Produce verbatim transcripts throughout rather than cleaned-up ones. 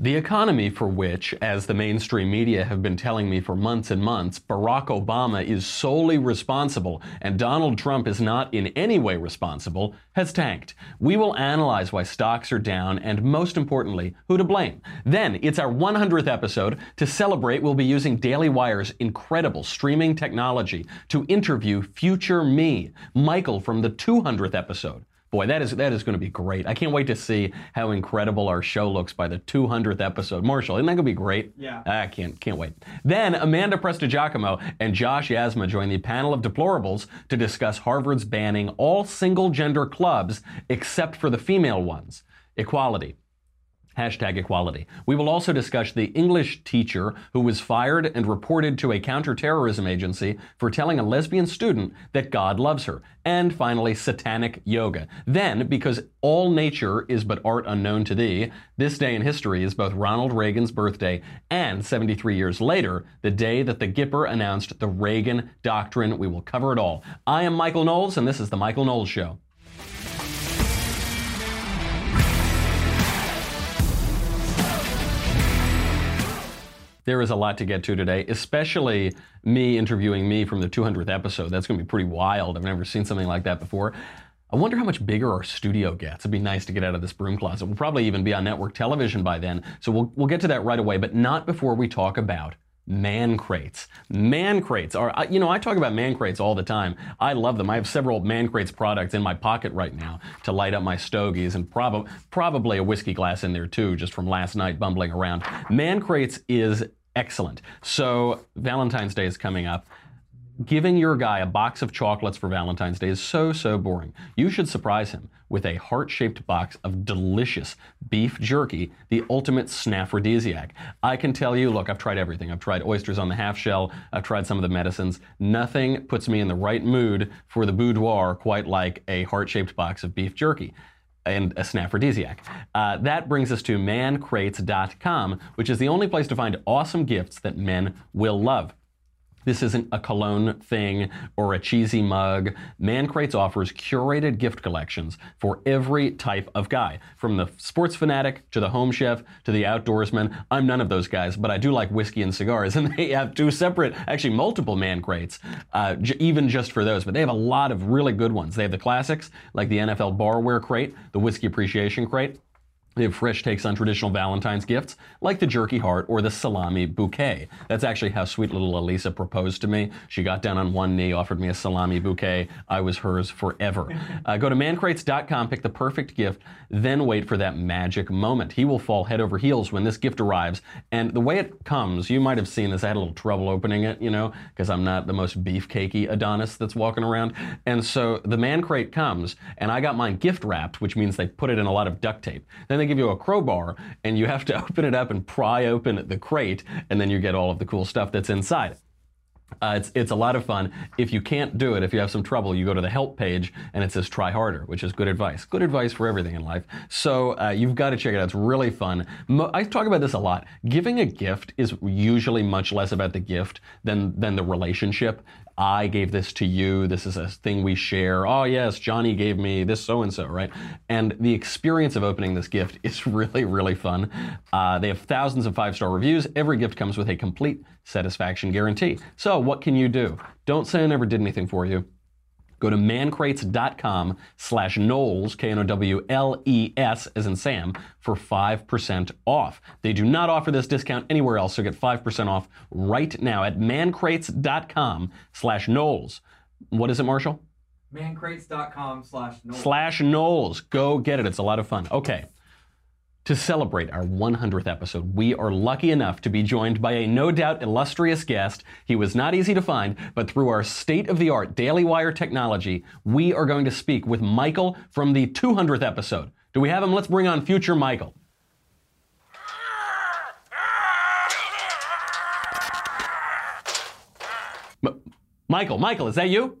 The economy for which, as the mainstream media have been telling me for months and months, Barack Obama is solely responsible and Donald Trump is not in any way responsible, has tanked. We will analyze why stocks are down and, most importantly, who to blame. Then, it's our one hundredth episode. To celebrate, we'll be using Daily Wire's incredible streaming technology to interview future me, Michael, from the two hundredth episode. Boy, that is that is going to be great. I can't wait to see how incredible our show looks by the two hundredth episode. Marshall, isn't that going to be great? Yeah. I can't can't wait. Then Amanda Prestigiacomo and Josh Yasmeh join the Panel of Deplorables to discuss Harvard's banning all single-gender clubs except for the female ones. Equality. Hashtag equality. We will also discuss the English teacher who was fired and reported to a counterterrorism agency for telling a lesbian student that God loves her. And finally, satanic yoga. Then, because all nature is but art unknown to thee, this day in history is both Ronald Reagan's birthday and seventy-three years later, the day that the Gipper announced the Reagan Doctrine. We will cover it all. I am Michael Knowles, and this is The Michael Knowles Show. There is a lot to get to today, especially me interviewing me from the two hundredth episode. That's going to be pretty wild. I've never seen something like that before. I wonder how much bigger our studio gets. It'd be nice to get out of this broom closet. We'll probably even be on network television by then, so we'll, we'll get to that right away, but not before we talk about man crates. Man crates are, you know, I talk about man crates all the time. I love them. I have several man crates products in my pocket right now to light up my stogies, and prob- probably a whiskey glass in there too, just from last night bumbling around. Man crates is excellent. So Valentine's Day is coming up. Giving your guy a box of chocolates for Valentine's Day is so, so boring. You should surprise him with a heart-shaped box of delicious beef jerky, the ultimate snaphrodisiac. I can tell you, look, I've tried everything. I've tried oysters on the half shell. I've tried some of the medicines. Nothing puts me in the right mood for the boudoir quite like a heart-shaped box of beef jerky and a snaphrodisiac. Uh, that brings us to man crates dot com, which is the only place to find awesome gifts that men will love. This isn't a cologne thing or a cheesy mug. Man Crates offers curated gift collections for every type of guy, from the sports fanatic to the home chef to the outdoorsman. I'm none of those guys, but I do like whiskey and cigars, and they have two separate, actually multiple Man Crates, uh, j- even just for those. But they have a lot of really good ones. They have the classics, like the N F L Barware Crate, the Whiskey Appreciation Crate. They have fresh takes on traditional Valentine's gifts, like the jerky heart or the salami bouquet. That's actually how sweet little Elisa proposed to me. She got down on one knee, offered me a salami bouquet. I was hers forever. Uh, go to man crates dot com, pick the perfect gift, then wait for that magic moment. He will fall head over heels when this gift arrives. And the way it comes, you might have seen this. I had a little trouble opening it, you know, because I'm not the most beefcakey Adonis that's walking around. And so the Man Crate comes, and I got mine gift wrapped, which means they put it in a lot of duct tape. Then they give you a crowbar and you have to open it up and pry open the crate, and then you get all of the cool stuff that's inside. Uh, it's it's a lot of fun. If you can't do it, if you have some trouble, you go to the help page and it says try harder, which is good advice. Good advice for everything in life. So uh, you've got to check it out. It's really fun. Mo- I talk about this a lot. Giving a gift is usually much less about the gift than than the relationship. I gave this to you. This is a thing we share. Oh yes, Johnny gave me this so-and-so, right? And the experience of opening this gift is really, really fun. Uh, they have thousands of five-star reviews. Every gift comes with a complete satisfaction guarantee. So what can you do? Don't say I never did anything for you. Go to man crates dot com slash Knowles, K N O W L E S, as in Sam, for five percent off. They do not offer this discount anywhere else, so get five percent off right now at man crates dot com slash Knowles. What is it, Marshall? man crates dot com slash Knowles. Slash Knowles. Go get it. It's a lot of fun. Okay. To celebrate our one hundredth episode, we are lucky enough to be joined by a no doubt illustrious guest. He was not easy to find, but through our state-of-the-art Daily Wire technology, we are going to speak with Michael from the two hundredth episode. Do we have him? Let's bring on Future Michael. M- Michael, Michael, is that you?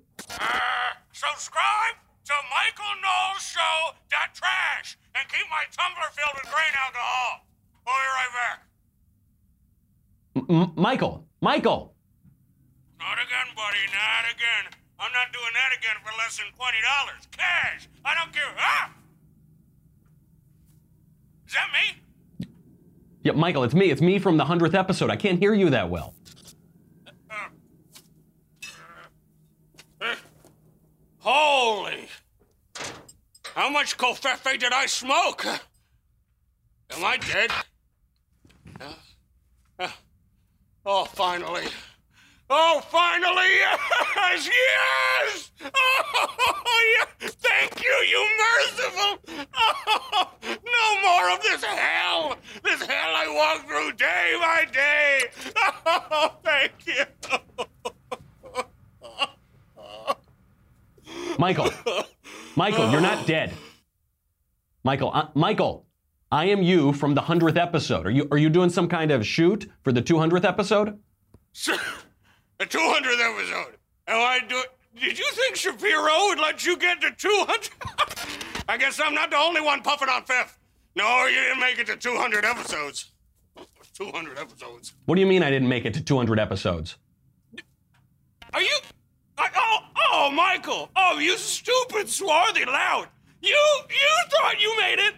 Subscribe to Michael Knowles Show. Trash and keep my tumbler filled with grain alcohol. I'll be right back. M- Michael, Michael. Not again, buddy. Not again. I'm not doing that again for less than twenty dollars cash. I don't care. Ah! Is that me? Yeah, Michael, it's me. It's me from the hundredth episode. I can't hear you that well. Holy! How much covfefe did I smoke? Am I dead? Uh, uh, oh, finally. Oh, finally, yes, yes! Oh, yeah. Thank you, you merciful! Oh, no more of this hell! This hell I walk through day by day! Oh, thank you! Michael, Michael, you're not dead. Michael, uh, Michael, I am you from the hundredth episode. Are you, are you doing some kind of shoot for the two hundredth episode? The two hundredth episode. Oh, I do. Did you think Shapiro would let you get to two hundred? I guess I'm not the only one puffing on fifth. No, you didn't make it to two hundred episodes. two hundred episodes. What do you mean I didn't make it to two hundred episodes? Are you? I, oh, oh, Michael. Oh, you stupid, swarthy lout. You, you thought you made it.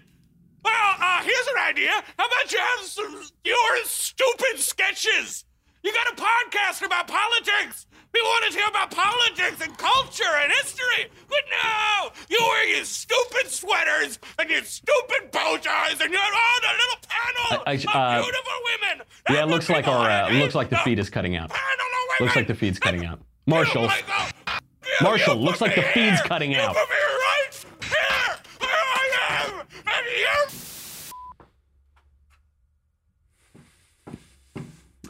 Well, uh, here's an idea. How about you have some your stupid sketches? You got a podcast about politics! We wanted to hear about politics and culture and history! But no! You wear your stupid sweaters and your stupid bow ties and your oh, the little panel I, I, of uh, beautiful women! That's yeah, it looks like our uh, looks like the feed is cutting out. Panel of women. Looks like the feed's cutting out. Marshall. Marshall, looks like the feed's cutting out. You put me right here! Where I am! And you're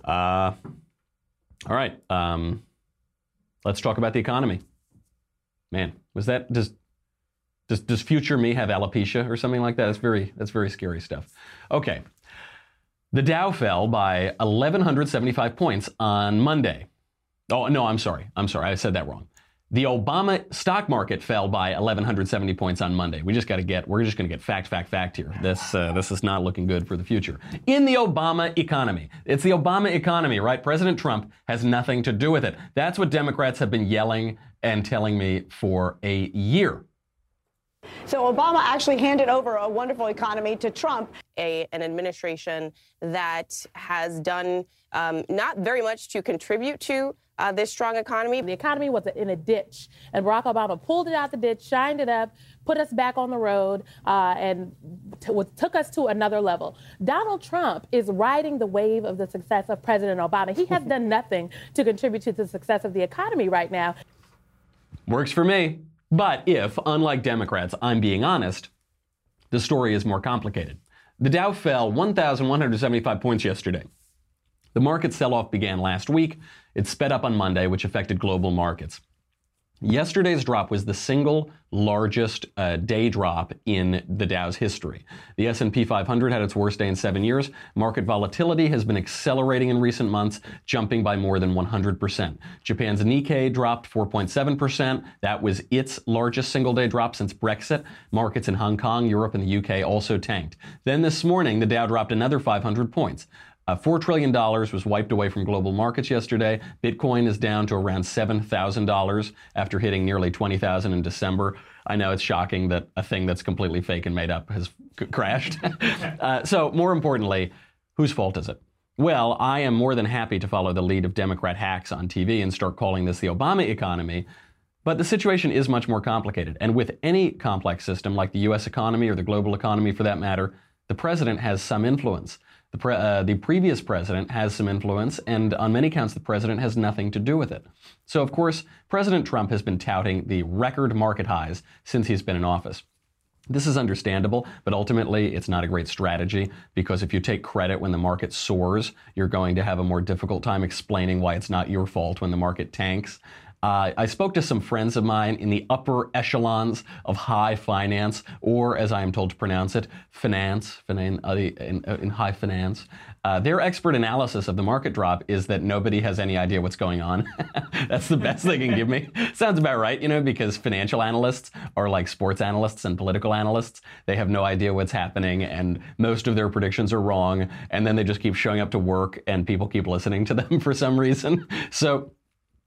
Uh, all right. Um, let's talk about the economy. Man, was that just, does, does future me have alopecia or something like that? That's very, that's very scary stuff. Okay. The Dow fell by eleven seventy-five points on Monday. Oh, no, I'm sorry. I'm sorry. I said that wrong. The Obama stock market fell by eleven seventy points on Monday. We just got to get, we're just going to get fact, fact, fact here. This, uh, this is not looking good for the future. In the Obama economy. It's the Obama economy, right? President Trump has nothing to do with it. That's what Democrats have been yelling and telling me for a year. So Obama actually handed over a wonderful economy to Trump. A, an administration that has done um, not very much to contribute to Uh, this strong economy. The economy was in a ditch, and Barack Obama pulled it out the ditch, shined it up, put us back on the road, uh, and t- took us to another level. Donald Trump is riding the wave of the success of President Obama. He has done nothing to contribute to the success of the economy right now. Works for me. But if, unlike Democrats, I'm being honest, the story is more complicated. The Dow fell eleven seventy-five points yesterday. The market sell-off began last week. It sped up on Monday, which affected global markets. Yesterday's drop was the single largest uh, day drop in the Dow's history. The S and P five hundred had its worst day in seven years. Market volatility has been accelerating in recent months, jumping by more than one hundred percent. Japan's Nikkei dropped four point seven percent. That was its largest single-day drop since Brexit. Markets in Hong Kong, Europe, and the U K also tanked. Then this morning, the Dow dropped another five hundred points. Uh, four trillion dollars was wiped away from global markets yesterday. Bitcoin is down to around seven thousand dollars after hitting nearly twenty thousand dollars in December. I know it's shocking that a thing that's completely fake and made up has c- crashed. uh, so more importantly, whose fault is it? Well, I am more than happy to follow the lead of Democrat hacks on T V and start calling this the Obama economy. But the situation is much more complicated. And with any complex system like the U S economy or the global economy for that matter, the president has some influence. The, pre- uh, the previous president has some influence, and on many counts, the president has nothing to do with it. So, of course, President Trump has been touting the record market highs since he's been in office. This is understandable, but ultimately, it's not a great strategy, because if you take credit when the market soars, you're going to have a more difficult time explaining why it's not your fault when the market tanks. Uh, I spoke to some friends of mine in the upper echelons of high finance, or as I am told to pronounce it, finance, finan, uh, in, in high finance. Uh, their expert analysis of the market drop is that nobody has any idea what's going on. That's the best they can give me. Sounds about right, you know, because financial analysts are like sports analysts and political analysts. They have no idea what's happening, and most of their predictions are wrong, and then they just keep showing up to work, and people keep listening to them for some reason. So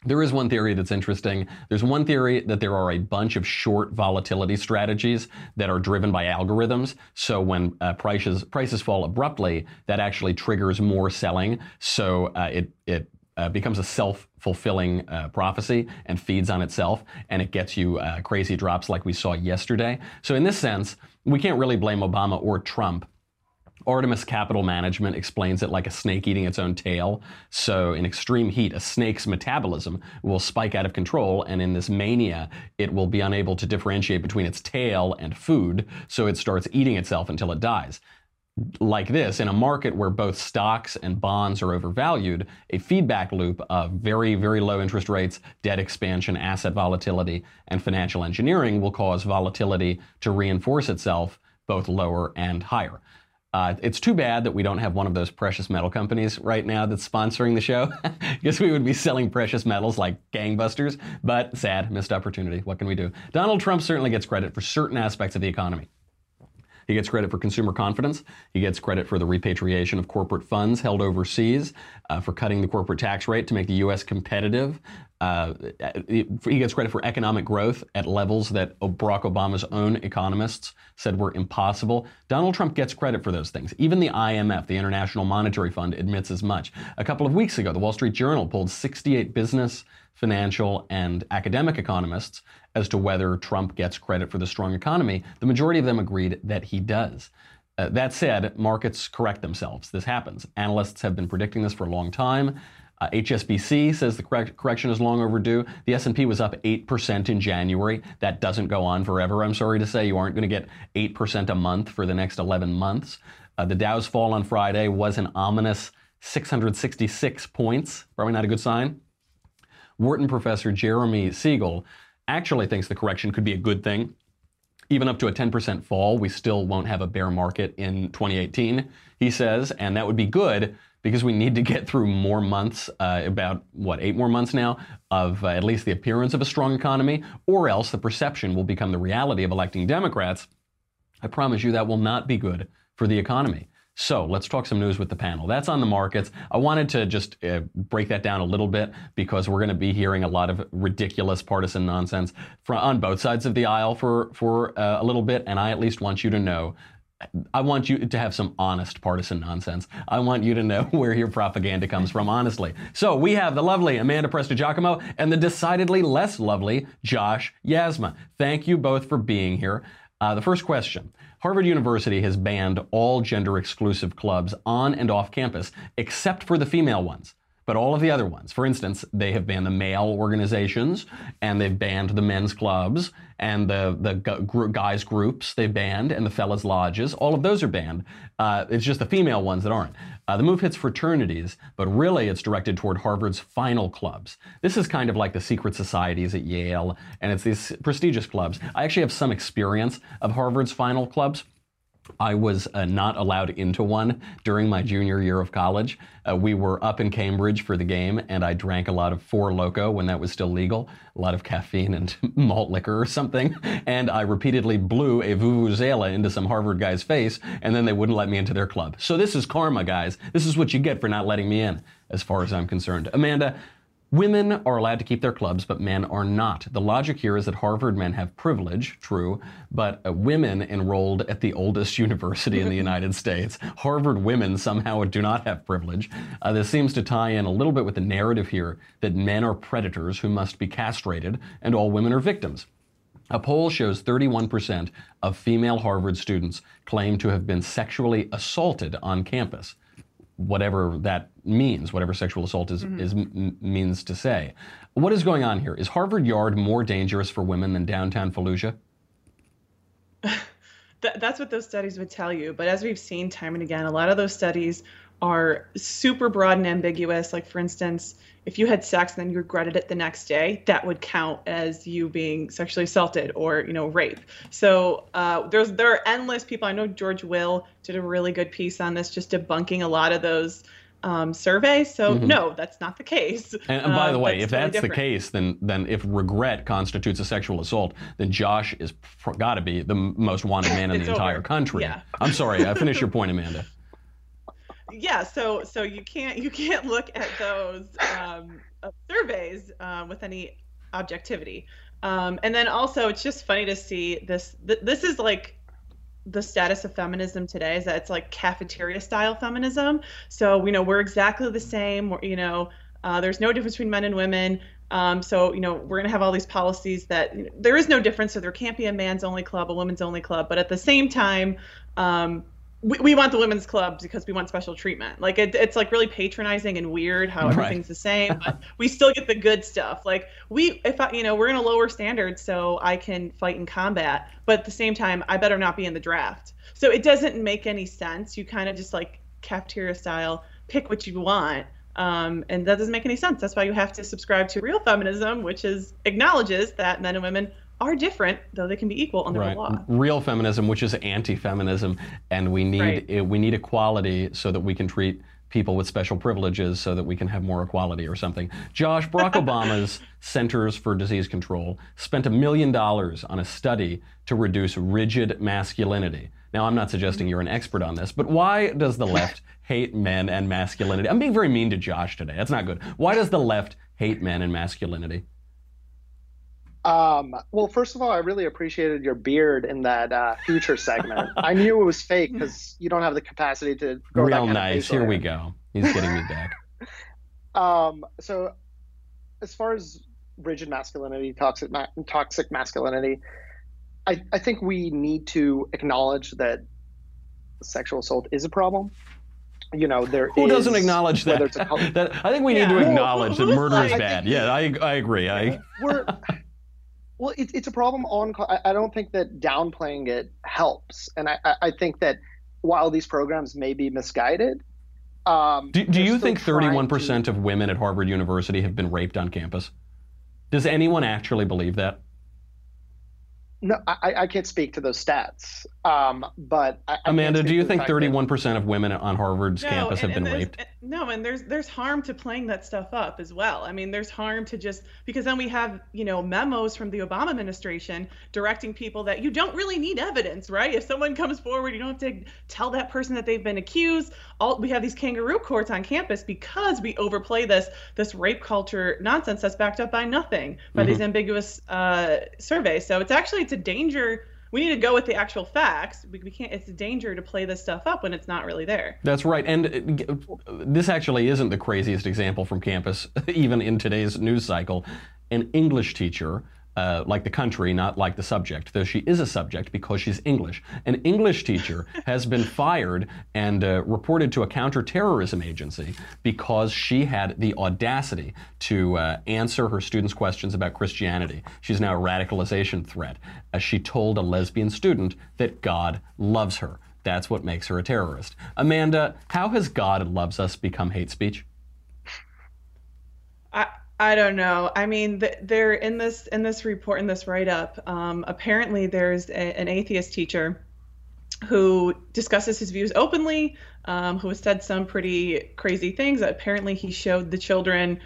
There is one theory that's interesting. There's one theory that there are a bunch of short volatility strategies that are driven by algorithms. So when uh, prices prices fall abruptly, that actually triggers more selling. So uh, it it uh, becomes a self-fulfilling uh, prophecy and feeds on itself, and it gets you uh, crazy drops like we saw yesterday. So in this sense, we can't really blame Obama or Trump. Artemis Capital Management explains it like a snake eating its own tail. So in extreme heat, a snake's metabolism will spike out of control, and in this mania, it will be unable to differentiate between its tail and food, so it starts eating itself until it dies. Like this, in a market where both stocks and bonds are overvalued, a feedback loop of very, very low interest rates, debt expansion, asset volatility, and financial engineering will cause volatility to reinforce itself both lower and higher. Uh, it's too bad that we don't have one of those precious metal companies right now that's sponsoring the show. I guess we would be selling precious metals like gangbusters, but sad, missed opportunity. What can we do? Donald Trump certainly gets credit for certain aspects of the economy. He gets credit for consumer confidence. He gets credit for the repatriation of corporate funds held overseas, uh, for cutting the corporate tax rate to make the U S competitive. Uh, he gets credit for economic growth at levels that Barack Obama's own economists said were impossible. Donald Trump gets credit for those things. Even the I M F, the International Monetary Fund, admits as much. A couple of weeks ago, the Wall Street Journal polled sixty-eight business, financial, and academic economists as to whether Trump gets credit for the strong economy. The majority of them agreed that he does. Uh, that said, markets correct themselves. This happens. Analysts have been predicting this for a long time. Uh, H S B C says the correct correction is long overdue. The S and P was up eight percent in January. That doesn't go on forever, I'm sorry to say. You aren't going to get eight percent a month for the next eleven months. Uh, the Dow's fall on Friday was an ominous six hundred sixty-six points. Probably not a good sign. Wharton professor Jeremy Siegel actually thinks the correction could be a good thing. Even up to a ten percent fall, we still won't have a bear market in twenty eighteen, he says, and that would be good because we need to get through more months, uh, about, what, eight more months now, of uh, at least the appearance of a strong economy, or else the perception will become the reality of electing Democrats. I promise you that will not be good for the economy. So let's talk some news with the panel. That's on the markets. I wanted to just uh, break that down a little bit because we're going to be hearing a lot of ridiculous partisan nonsense from, on both sides of the aisle for, for uh, a little bit. And I at least want you to know, I want you to have some honest partisan nonsense. I want you to know where your propaganda comes from, honestly. So we have the lovely Amanda Prestigiacomo and the decidedly less lovely Josh Yasmeh. Thank you both for being here. Uh, the first question. Harvard University has banned all gender-exclusive clubs on and off campus, except for the female ones, but all of the other ones. For instance, they have banned the male organizations, and they've banned the men's clubs, and the, the gu- guys' groups they've banned, and the fellas' lodges. All of those are banned. Uh, it's just the female ones that aren't. Uh, the move hits fraternities, but really it's directed toward Harvard's final clubs. This is kind of like the secret societies at Yale, and it's these prestigious clubs. I actually have some experience of Harvard's final clubs. I was uh, not allowed into one during my junior year of college. Uh, we were up in Cambridge for the game, and I drank a lot of Four Loko when that was still legal, a lot of caffeine and malt liquor or something, and I repeatedly blew a vuvuzela into some Harvard guy's face, and then they wouldn't let me into their club. So this is karma, guys. This is what you get for not letting me in, as far as I'm concerned. Amanda, women are allowed to keep their clubs, but men are not. The logic here is that Harvard men have privilege, true, but uh, women enrolled at the oldest university in the United States. Harvard women somehow do not have privilege. Uh, this seems to tie in a little bit with the narrative here that men are predators who must be castrated and all women are victims. A poll shows thirty-one percent of female Harvard students claim to have been sexually assaulted on campus. Whatever that means, whatever sexual assault is, mm-hmm. is m- means to say. What is going on here? Is Harvard Yard more dangerous for women than downtown Fallujah? That, that's what those studies would tell you. But as we've seen time and again, a lot of those studies are super broad and ambiguous. Like, for instance, if you had sex and then you regretted it the next day, that would count as you being sexually assaulted or, you know, rape. So uh, there's there are endless people. I know George Will did a really good piece on this, just debunking a lot of those um, surveys. So mm-hmm. no, that's not the case. And, and by the uh, way, that's if totally that's different. the case, then then if regret constitutes a sexual assault, then Josh is pr- got to be the most wanted man in the over. entire country. Yeah. I'm sorry. I finish your point, Amanda. yeah, so so you can't you can't look at those um, surveys uh, with any objectivity. Um, and then also, it's just funny to see this. Th this is like the status of feminism today, is that it's like cafeteria style feminism. So, you know, we're exactly the same. We're, you know, uh, there's no difference between men and women. Um, so, you know, we're going to have all these policies that, you know, there is no difference. So there can't be a man's only club, a women's only club. But at the same time, um, we, we want the women's club because we want special treatment. Like it, it's like really patronizing and weird how everything's right. the same, but we still get the good stuff. Like we, if I, you know, we're in a lower standard, so I can fight in combat. But at the same time, I better not be in the draft. So it doesn't make any sense. You kind of just like cafeteria style, pick what you want. Um, and that doesn't make any sense. That's why you have to subscribe to real feminism, which is acknowledges that men and women are different, though they can be equal under the law. Real feminism, which is anti-feminism, and we need right. it, we need equality so that we can treat people with special privileges, so that we can have more equality or something. Josh, Barack Obama's Centers for Disease Control spent a million dollars on a study to reduce rigid masculinity. Now, I'm not suggesting you're an expert on this, but why does the left hate men and masculinity? I'm being very mean to Josh today. That's not good. Why does the left hate men and masculinity? Um, well, first of all, I really appreciated your beard in that uh, future segment. I knew it was fake because you don't have the capacity to go real nice. Here we go. He's getting me back. Um, so as far as rigid masculinity, toxic, ma toxic masculinity, I, I think we need to acknowledge that sexual assault is a problem. You know, there Who is, doesn't acknowledge that? It's a that? I think we yeah. need to acknowledge well, that murder like, is bad. I yeah, I, I agree. I, we're, well, it, it's a problem on – I don't think that downplaying it helps. And I, I think that while these programs may be misguided um, – Do, do you think thirty-one percent of women at Harvard University have been raped on campus? Does anyone actually believe that? No, I, I can't speak to those stats, um, but I, Amanda, I do you think thirty-one percent of women on Harvard's no, campus have and, and been raped? And, no, and there's there's harm to playing that stuff up as well. I mean, there's harm to just because then we have, you know, memos from the Obama administration directing people that you don't really need evidence, right? If someone comes forward, you don't have to tell that person that they've been accused. All we have these kangaroo courts on campus because we overplay this this rape culture nonsense that's backed up by nothing, by mm-hmm. these ambiguous uh, surveys. So it's actually. It's a danger. We need to go with the actual facts. We, we can't. It's a danger to play this stuff up when it's not really there. That's right. And this actually isn't the craziest example from campus, even in today's news cycle. An English teacher, uh, like the country, not like the subject, though she is a subject because she's English. An English teacher has been fired and uh, reported to a counterterrorism agency because she had the audacity to uh, answer her students' questions about Christianity. She's now a radicalization threat. Uh, she told a lesbian student that God loves her. That's what makes her a terrorist. Amanda, how has God loves us become hate speech? I I don't know. I mean, they're in this in this report, in this write-up, um, apparently there's a, an atheist teacher who discusses his views openly, um, who has said some pretty crazy things. Apparently he showed the children,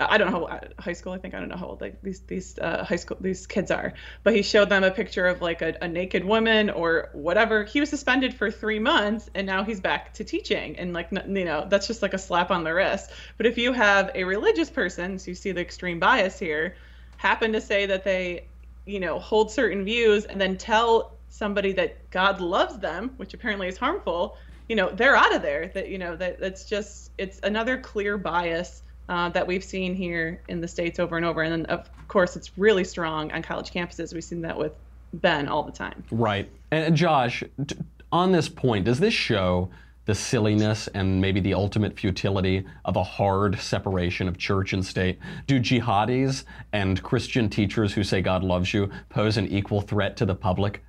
I don't know, how, high school, I think, I don't know how old like, these these uh, high school these kids are, but he showed them a picture of like a, a naked woman or whatever. He was suspended for three months, and now he's back to teaching. And like, you know, that's just like a slap on the wrist. But if you have a religious person, so you see the extreme bias here, happen to say that they, you know, hold certain views and then tell somebody that God loves them, which apparently is harmful, you know, they're out of there. That, you know, that that's just, it's another clear bias Uh, that we've seen here in the States over and over. And then, of course, it's really strong on college campuses. We've seen that with Ben all the time. Right. And Josh, on this point, does this show the silliness and maybe the ultimate futility of a hard separation of church and state? Do jihadis and Christian teachers who say God loves you pose an equal threat to the public?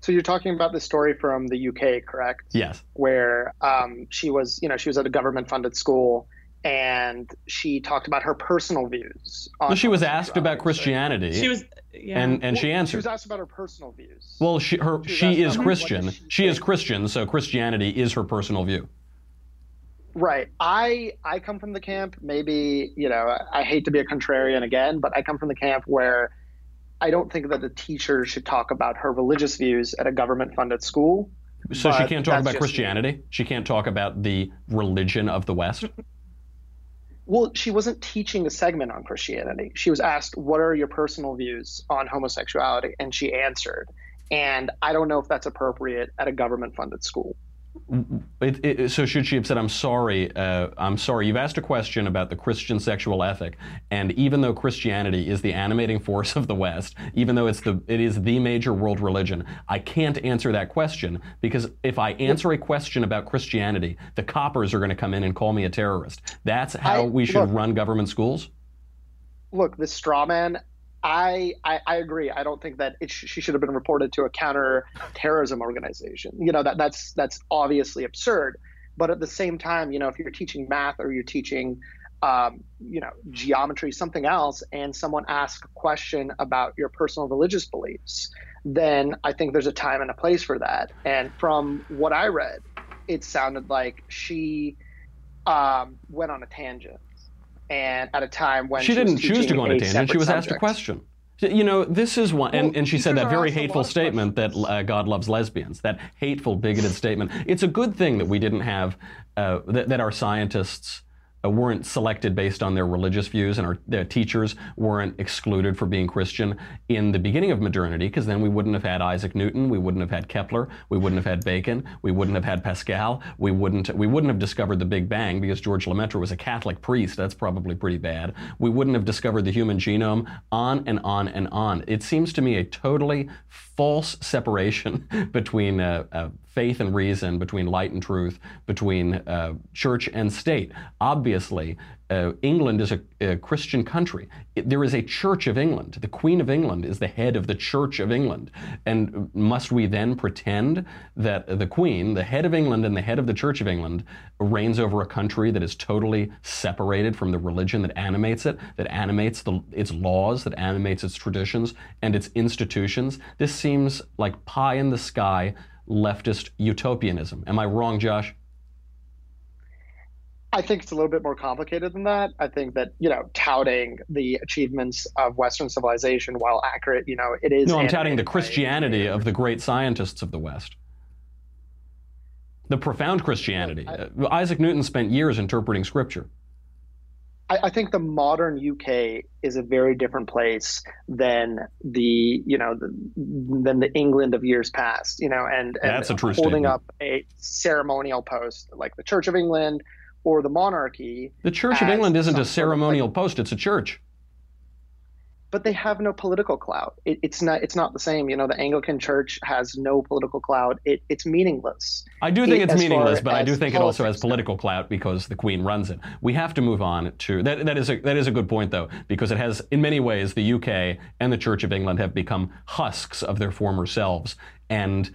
So you're talking about the story from the U K, correct? Yes. Where um, she was, you know, she was at a government-funded school, and she talked about her personal views. Well, she was asked about Christianity. She was, yeah. and and well, she answered. She was asked about her personal views. Well, she her she, she is Christian. She, she is Christian, so Christianity is her personal view. Right. I I come from the camp. Maybe you know I hate to be a contrarian again, but I come from the camp where I don't think that the teacher should talk about her religious views at a government-funded school. So but she can't talk about Christianity? Me. She can't talk about the religion of the West? Well, she wasn't teaching a segment on Christianity. She was asked, what are your personal views on homosexuality? And she answered. And I don't know if that's appropriate at a government-funded school. It, it, so should she have said, I'm sorry, uh, I'm sorry, you've asked a question about the Christian sexual ethic, and even though Christianity is the animating force of the West, even though it's the, it is the major world religion, I can't answer that question, because if I answer a question about Christianity, the coppers are going to come in and call me a terrorist. That's how I, we should look, run government schools? Look, this straw man, I, I, I agree. I don't think that it sh she should have been reported to a counterterrorism organization. You know, that, that's that's obviously absurd. But at the same time, you know, if you're teaching math or you're teaching, um, you know, geometry, something else, and someone asks a question about your personal religious beliefs, then I think there's a time and a place for that. And from what I read, it sounded like she um, went on a tangent. And at a time when she, she didn't choose to go on a tangent, she was subject. asked a question. You know, this is one, well, and, and she said that very hateful statement that uh, God loves lesbians, that hateful, bigoted statement. It's a good thing that we didn't have, uh, that, that our scientists uh, weren't selected based on their religious views and our their teachers weren't excluded for being Christian in the beginning of modernity, because then we wouldn't have had Isaac Newton, we wouldn't have had Kepler, we wouldn't have had Bacon, we wouldn't have had Pascal, we wouldn't we wouldn't have discovered the Big Bang, because George Lemaitre was a Catholic priest. That's probably pretty bad. We wouldn't have discovered the human genome, on and on and on. It seems to me a totally false separation between uh, uh, faith and reason, between light and truth, between uh, church and state. Obviously, uh, England is a, a Christian country. It, there is a Church of England. The Queen of England is the head of the Church of England. And must we then pretend that the Queen, the head of England and the head of the Church of England, reigns over a country that is totally separated from the religion that animates it, that animates the, its laws, that animates its traditions and its institutions? This seems like pie in the sky leftist utopianism. Am I wrong, Josh? I think it's a little bit more complicated than that. I think that, you know, touting the achievements of Western civilization, while accurate, you know, it is... No, I'm touting the Christianity of the great scientists of the West. The profound Christianity. I, uh, Isaac Newton spent years interpreting scripture. I, I think the modern U K is a very different place than the, you know, the, than the England of years past, you know, and, and That's a true holding statement. up a ceremonial post like the Church of England or the monarchy. The Church of England isn't a ceremonial like, post, it's a church. But they have no political clout. It, it's not It's not the same. You know, the Anglican Church has no political clout. It, it's meaningless. I do think it, it's meaningless, but I do think it also has political clout because the Queen runs it. We have to move on to... That, that, is a, that is a good point, though, because it has, in many ways, the U K and the Church of England have become husks of their former selves. And...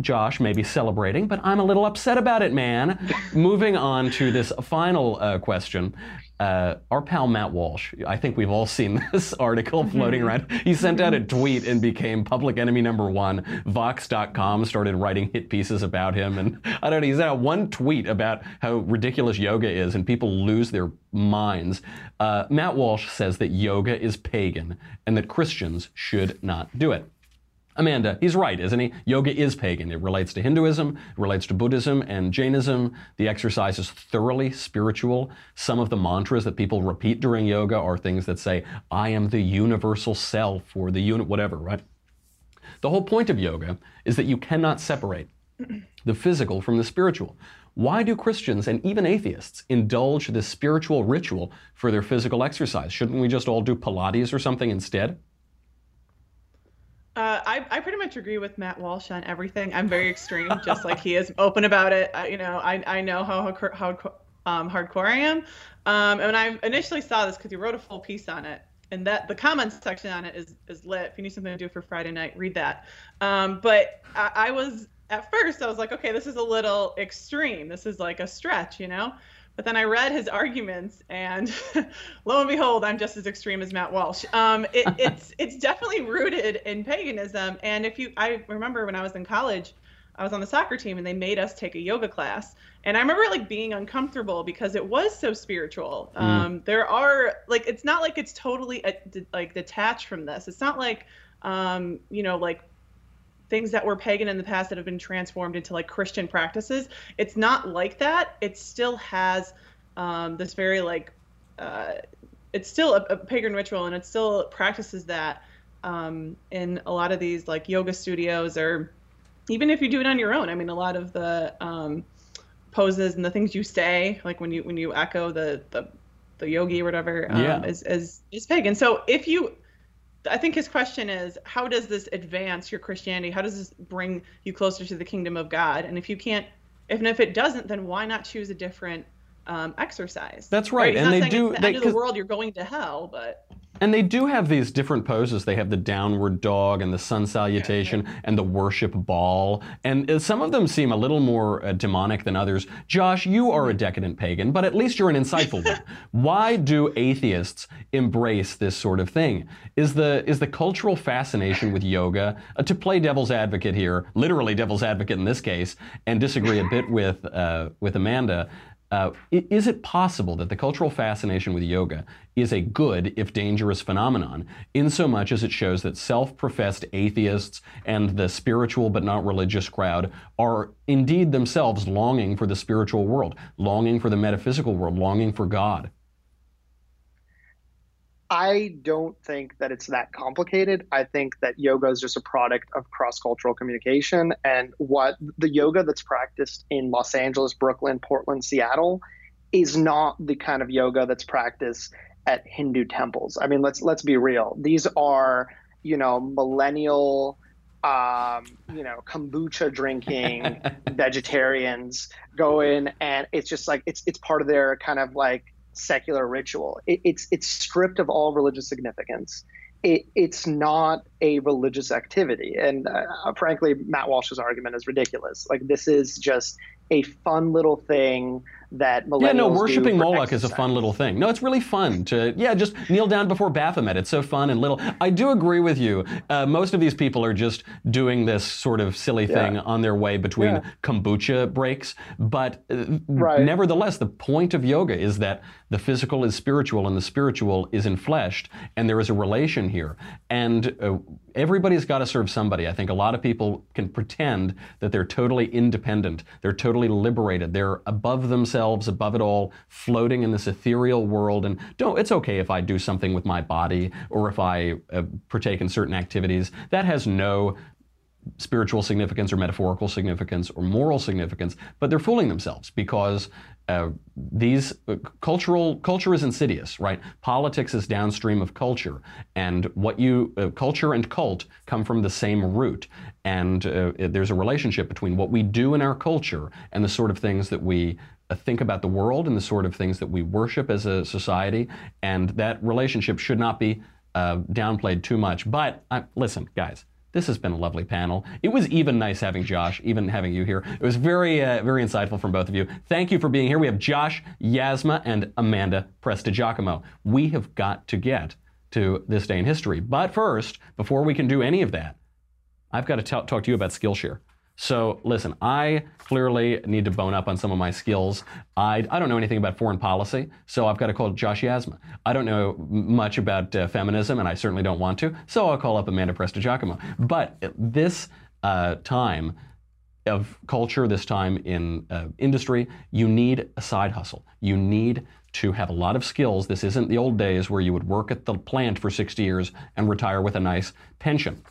Josh may be celebrating, but I'm a little upset about it, man. Moving on to this final uh, question. Uh, our pal Matt Walsh, I think we've all seen this article floating around. He sent out a tweet and became public enemy number one. Vox dot com started writing hit pieces about him. And I don't know, he's out one tweet about how ridiculous yoga is and people lose their minds. Uh, Matt Walsh says that yoga is pagan and that Christians should not do it. Amanda, he's right, isn't he? Yoga is pagan. It relates to Hinduism, it relates to Buddhism and Jainism. The exercise is thoroughly spiritual. Some of the mantras that people repeat during yoga are things that say, I am the universal self, or the unit, whatever, right? The whole point of yoga is that you cannot separate the physical from the spiritual. Why do Christians and even atheists indulge this spiritual ritual for their physical exercise? Shouldn't we just all do Pilates or something instead? Uh, I, I pretty much agree with Matt Walsh on everything. I'm very extreme, just like he is open about it. I, you know, I, I know how, how, how um, hardcore I am. Um, and when I initially saw this, because he wrote a full piece on it, and that the comments section on it is, is lit. If you need something to do for Friday night, read that. Um, but I, I was, at first, I was like, okay, this is a little extreme. This is like a stretch, you know? But then I read his arguments, and lo and behold, I'm just as extreme as Matt Walsh. Um, it, it's it's definitely rooted in paganism. And if you, I remember when I was in college, I was on the soccer team, and they made us take a yoga class. And I remember like being uncomfortable because it was so spiritual. Mm. Um, there are like, it's not like it's totally uh, like detached from this. It's not like um, you know, like things that were pagan in the past that have been transformed into like Christian practices. It's not like that. It still has um, this very like, uh, it's still a, a pagan ritual, and it still practices that um, in a lot of these like yoga studios, or even if you do it on your own. I mean, a lot of the um, poses and the things you say, like when you when you echo the the, the yogi or whatever, um, yeah. is, is is pagan. So if you, I think his question is, how does this advance your Christianity? How does this bring you closer to the kingdom of God? And if you can't, if and if it doesn't, then why not choose a different um, exercise? That's right. right? And they do. It's the they, end of the world, you're going to hell, but. And they do have these different poses. They have the downward dog and the sun salutation and the worship ball. And some of them seem a little more uh, demonic than others. Josh, you are a decadent pagan, but at least you're an insightful one. Why do atheists embrace this sort of thing? Is the, is the cultural fascination with yoga, uh, to play devil's advocate here, literally devil's advocate in this case, and disagree a bit with, uh, with Amanda, Uh, is it possible that the cultural fascination with yoga is a good, if dangerous, phenomenon, insomuch as it shows that self-professed atheists and the spiritual but not religious crowd are indeed themselves longing for the spiritual world, longing for the metaphysical world, longing for God? I don't think that it's that complicated. I think that yoga is just a product of cross-cultural communication, and what the yoga that's practiced in Los Angeles, Brooklyn, Portland, Seattle is not the kind of yoga that's practiced at Hindu temples. I mean, let's let's be real. These are, you know, millennial, um, you know, kombucha drinking vegetarians go in, and it's just like it's it's part of their kind of like secular ritual. It, it's it's stripped of all religious significance. It, it's not a religious activity. And uh, frankly, Matt Walsh's argument is ridiculous. Like, this is just a fun little thing that millennials do. Yeah, no, worshiping Moloch is a fun little thing. No, it's really fun to, yeah, just kneel down before Baphomet. It's so fun and little. I do agree with you. Uh, most of these people are just doing this sort of silly thing yeah. on their way between yeah. kombucha breaks. But uh, right. nevertheless, the point of yoga is that the physical is spiritual and the spiritual is enfleshed, and there is a relation here. And uh, everybody's got to serve somebody. I think a lot of people can pretend that they're totally independent, they're totally liberated, they're above themselves, above it all, floating in this ethereal world. And don't, it's okay if I do something with my body or if I uh, partake in certain activities. That has no spiritual significance or metaphorical significance or moral significance, but they're fooling themselves because uh, these uh, cultural culture is insidious, right? Politics is downstream of culture, and what you uh, culture and cult come from the same root, and uh, there's a relationship between what we do in our culture and the sort of things that we uh, think about the world and the sort of things that we worship as a society, and that relationship should not be uh, downplayed too much. But uh, listen, guys. This has been a lovely panel. It was even nice having Josh, even having you here. It was very, uh, very insightful from both of you. Thank you for being here. We have Josh Yasmeh and Amanda Prestigiacomo. We have got to get to this day in history. But first, before we can do any of that, I've got to t- talk to you about Skillshare. So listen, I clearly need to bone up on some of my skills. I, I don't know anything about foreign policy, so I've got to call Josh Yasmeh. I don't know much about uh, feminism, and I certainly don't want to, so I'll call up Amanda Prestigiacomo. But this uh, time of culture, this time in uh, industry, you need a side hustle. You need to have a lot of skills. This isn't the old days where you would work at the plant for sixty years and retire with a nice pension.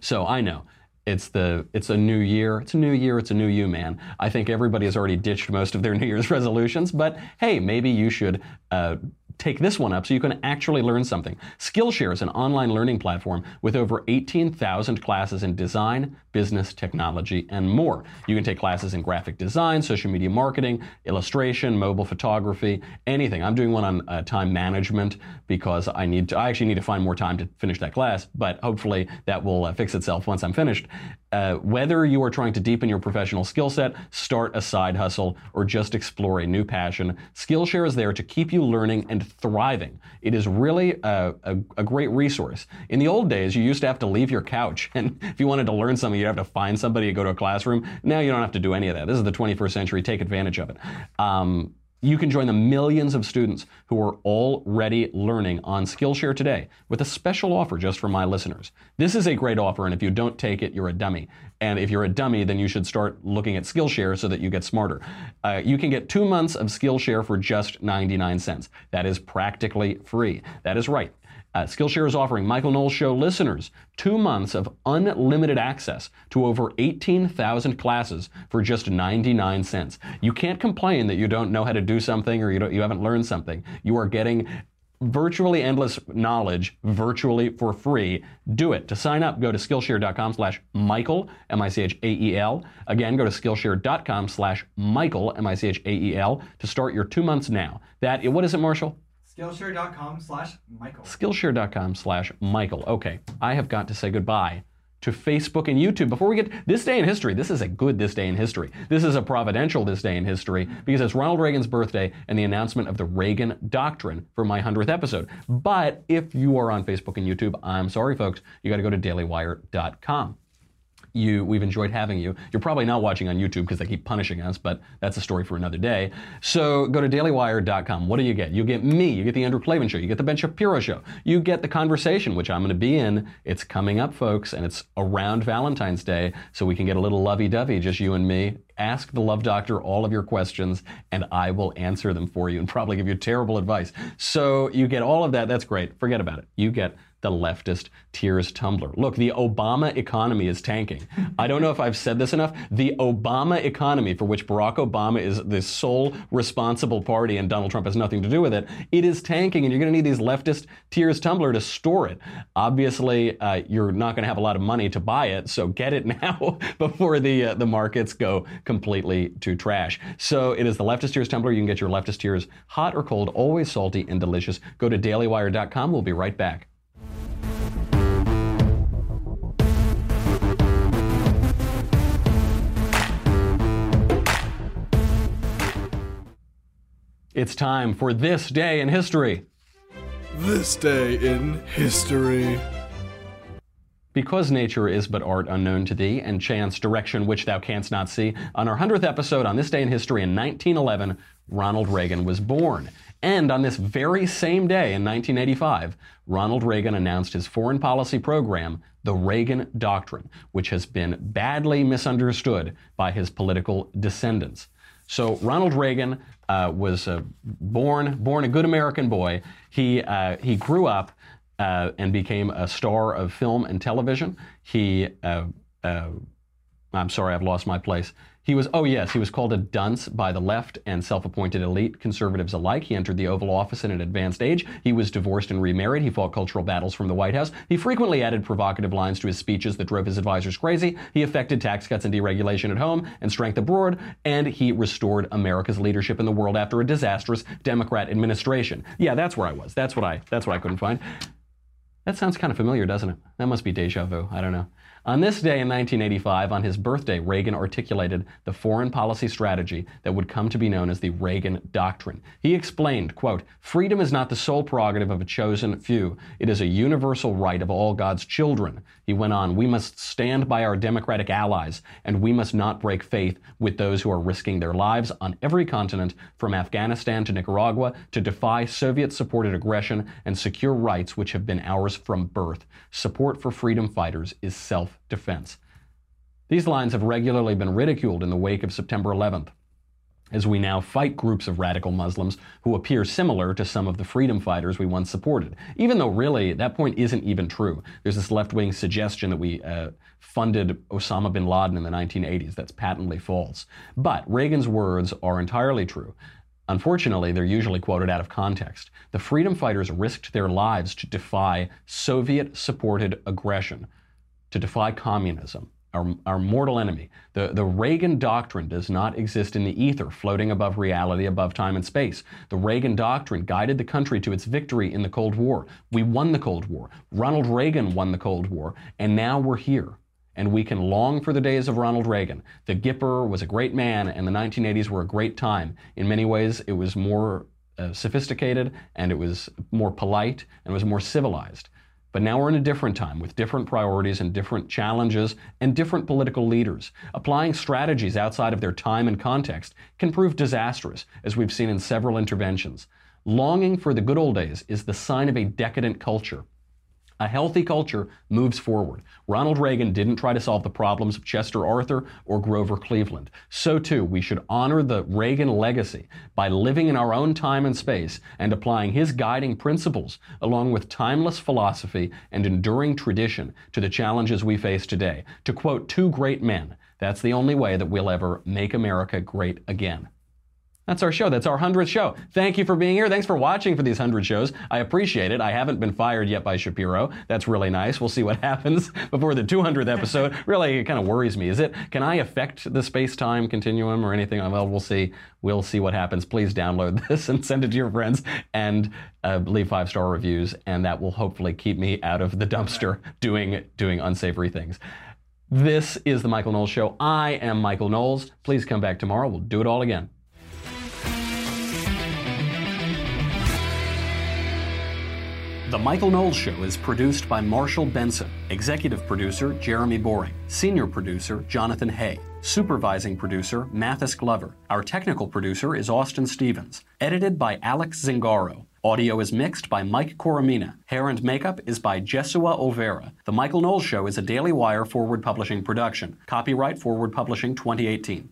So I know. It's the it's a new year. It's a new year. It's a new you, man. I think everybody has already ditched most of their New Year's resolutions, but hey, maybe you should uh, take this one up so you can actually learn something. Skillshare is an online learning platform with over eighteen thousand classes in design, business, technology, and more. You can take classes in graphic design, social media marketing, illustration, mobile photography, anything. I'm doing one on uh, time management because I need to, I actually need to find more time to finish that class, but hopefully that will uh, fix itself once I'm finished. Uh, whether you are trying to deepen your professional skill set, start a side hustle, or just explore a new passion, Skillshare is there to keep you learning and thriving. It is really a, a, a great resource. In the old days, you used to have to leave your couch, and if you wanted to learn something, you'd have to find somebody to go to a classroom. Now you don't have to do any of that. This is the twenty-first century. Take advantage of it. Um, You can join the millions of students who are already learning on Skillshare today with a special offer just for my listeners. This is a great offer, and if you don't take it, you're a dummy. And if you're a dummy, then you should start looking at Skillshare so that you get smarter. Uh, you can get two months of Skillshare for just ninety-nine cents. That is practically free. That is right. Uh, Skillshare is offering Michael Knowles Show listeners two months of unlimited access to over eighteen thousand classes for just ninety-nine cents. You can't complain that you don't know how to do something or you don't, you haven't learned something. You are getting virtually endless knowledge virtually for free. Do it. To sign up, go to Skillshare.com slash Michael, M I C H A E L. Again, go to Skillshare.com slash Michael, M I C H A E L, to start your two months now. That, what is it, Marshall? Skillshare.com slash Michael. Skillshare.com slash Michael. Okay, I have got to say goodbye to Facebook and YouTube. Before we get this day in history, this is a good this day in history. This is a providential this day in history because it's Ronald Reagan's birthday and the announcement of the Reagan Doctrine for my hundredth episode. But if you are on Facebook and YouTube, I'm sorry, folks, you got to go to daily wire dot com. You, we've enjoyed having you. You're probably not watching on YouTube because they keep punishing us, but that's a story for another day. So go to daily wire dot com. What do you get? You get me. You get the Andrew Klavan Show. You get the Ben Shapiro Show. You get the conversation, which I'm going to be in. It's coming up, folks, and it's around Valentine's Day, so we can get a little lovey-dovey, just you and me. Ask the Love Doctor all of your questions, and I will answer them for you and probably give you terrible advice. So you get all of that. That's great. Forget about it. You get the leftist tears tumbler. Look, the Obama economy is tanking. I don't know if I've said this enough. The Obama economy, for which Barack Obama is the sole responsible party and Donald Trump has nothing to do with it, it is tanking, and you're going to need these leftist tears tumbler to store it. Obviously, uh, you're not going to have a lot of money to buy it, so get it now before the uh, the markets go completely to trash. So it is the leftist tears tumbler. You can get your leftist tears hot or cold, always salty and delicious. Go to daily wire dot com. We'll be right back. It's time for This Day in History. This Day in History. Because nature is but art unknown to thee, and chance direction which thou canst not see, on our hundredth episode on This Day in History in nineteen eleven, Ronald Reagan was born. And on this very same day in nineteen eighty-five, Ronald Reagan announced his foreign policy program, the Reagan Doctrine, which has been badly misunderstood by his political descendants. So Ronald Reagan uh, was uh, born, born a good American boy. He, uh, he grew up uh, and became a star of film and television. He, uh, uh, I'm sorry, I've lost my place. He was, oh yes, he was called a dunce by the left and self-appointed elite conservatives alike. He entered the Oval Office at an advanced age. He was divorced and remarried. He fought cultural battles from the White House. He frequently added provocative lines to his speeches that drove his advisors crazy. He effected tax cuts and deregulation at home and strength abroad. And he restored America's leadership in the world after a disastrous Democrat administration. Yeah, that's where I was. That's what I, that's what I couldn't find. That sounds kind of familiar, doesn't it? That must be deja vu. I don't know. On this day in nineteen eighty-five, on his birthday, Reagan articulated the foreign policy strategy that would come to be known as the Reagan Doctrine. He explained, quote, "Freedom is not the sole prerogative of a chosen few. It is a universal right of all God's children." He went on, "We must stand by our democratic allies, and we must not break faith with those who are risking their lives on every continent, from Afghanistan to Nicaragua, to defy Soviet-supported aggression and secure rights which have been ours from birth. Support for freedom fighters is self-defense." Defense. These lines have regularly been ridiculed in the wake of September eleventh, as we now fight groups of radical Muslims who appear similar to some of the freedom fighters we once supported, even though really that point isn't even true. There's this left-wing suggestion that we uh, funded Osama bin Laden in the nineteen eighties. That's patently false. But Reagan's words are entirely true. Unfortunately, they're usually quoted out of context. The freedom fighters risked their lives to defy Soviet-supported aggression, to defy communism, our, our mortal enemy. The, the Reagan Doctrine does not exist in the ether, floating above reality, above time and space. The Reagan Doctrine guided the country to its victory in the Cold War. We won the Cold War. Ronald Reagan won the Cold War, and now we're here. And we can long for the days of Ronald Reagan. The Gipper was a great man, and the nineteen eighties were a great time. In many ways, it was more uh, sophisticated, and it was more polite, and it was more civilized. But now we're in a different time with different priorities and different challenges and different political leaders. Applying strategies outside of their time and context can prove disastrous, as we've seen in several interventions. Longing for the good old days is the sign of a decadent culture. A healthy culture moves forward. Ronald Reagan didn't try to solve the problems of Chester Arthur or Grover Cleveland. So too, we should honor the Reagan legacy by living in our own time and space and applying his guiding principles along with timeless philosophy and enduring tradition to the challenges we face today. To quote two great men, that's the only way that we'll ever make America great again. That's our show. That's our hundredth show. Thank you for being here. Thanks for watching for these hundred shows. I appreciate it. I haven't been fired yet by Shapiro. That's really nice. We'll see what happens before the two hundredth episode. Really, it kind of worries me. Is it? Can I affect the space-time continuum or anything? Well, we'll see. We'll see what happens. Please download this and send it to your friends and uh, leave five-star reviews, and that will hopefully keep me out of the dumpster doing, doing unsavory things. This is The Michael Knowles Show. I am Michael Knowles. Please come back tomorrow. We'll do it all again. The Michael Knowles Show is produced by Marshall Benson, executive producer Jeremy Boring, senior producer Jonathan Hay, supervising producer Mathis Glover. Our technical producer is Austin Stevens, edited by Alex Zingaro. Audio is mixed by Mike Coromina. Hair and makeup is by Jesua Olvera. The Michael Knowles Show is a Daily Wire Forward Publishing production. Copyright Forward Publishing twenty eighteen.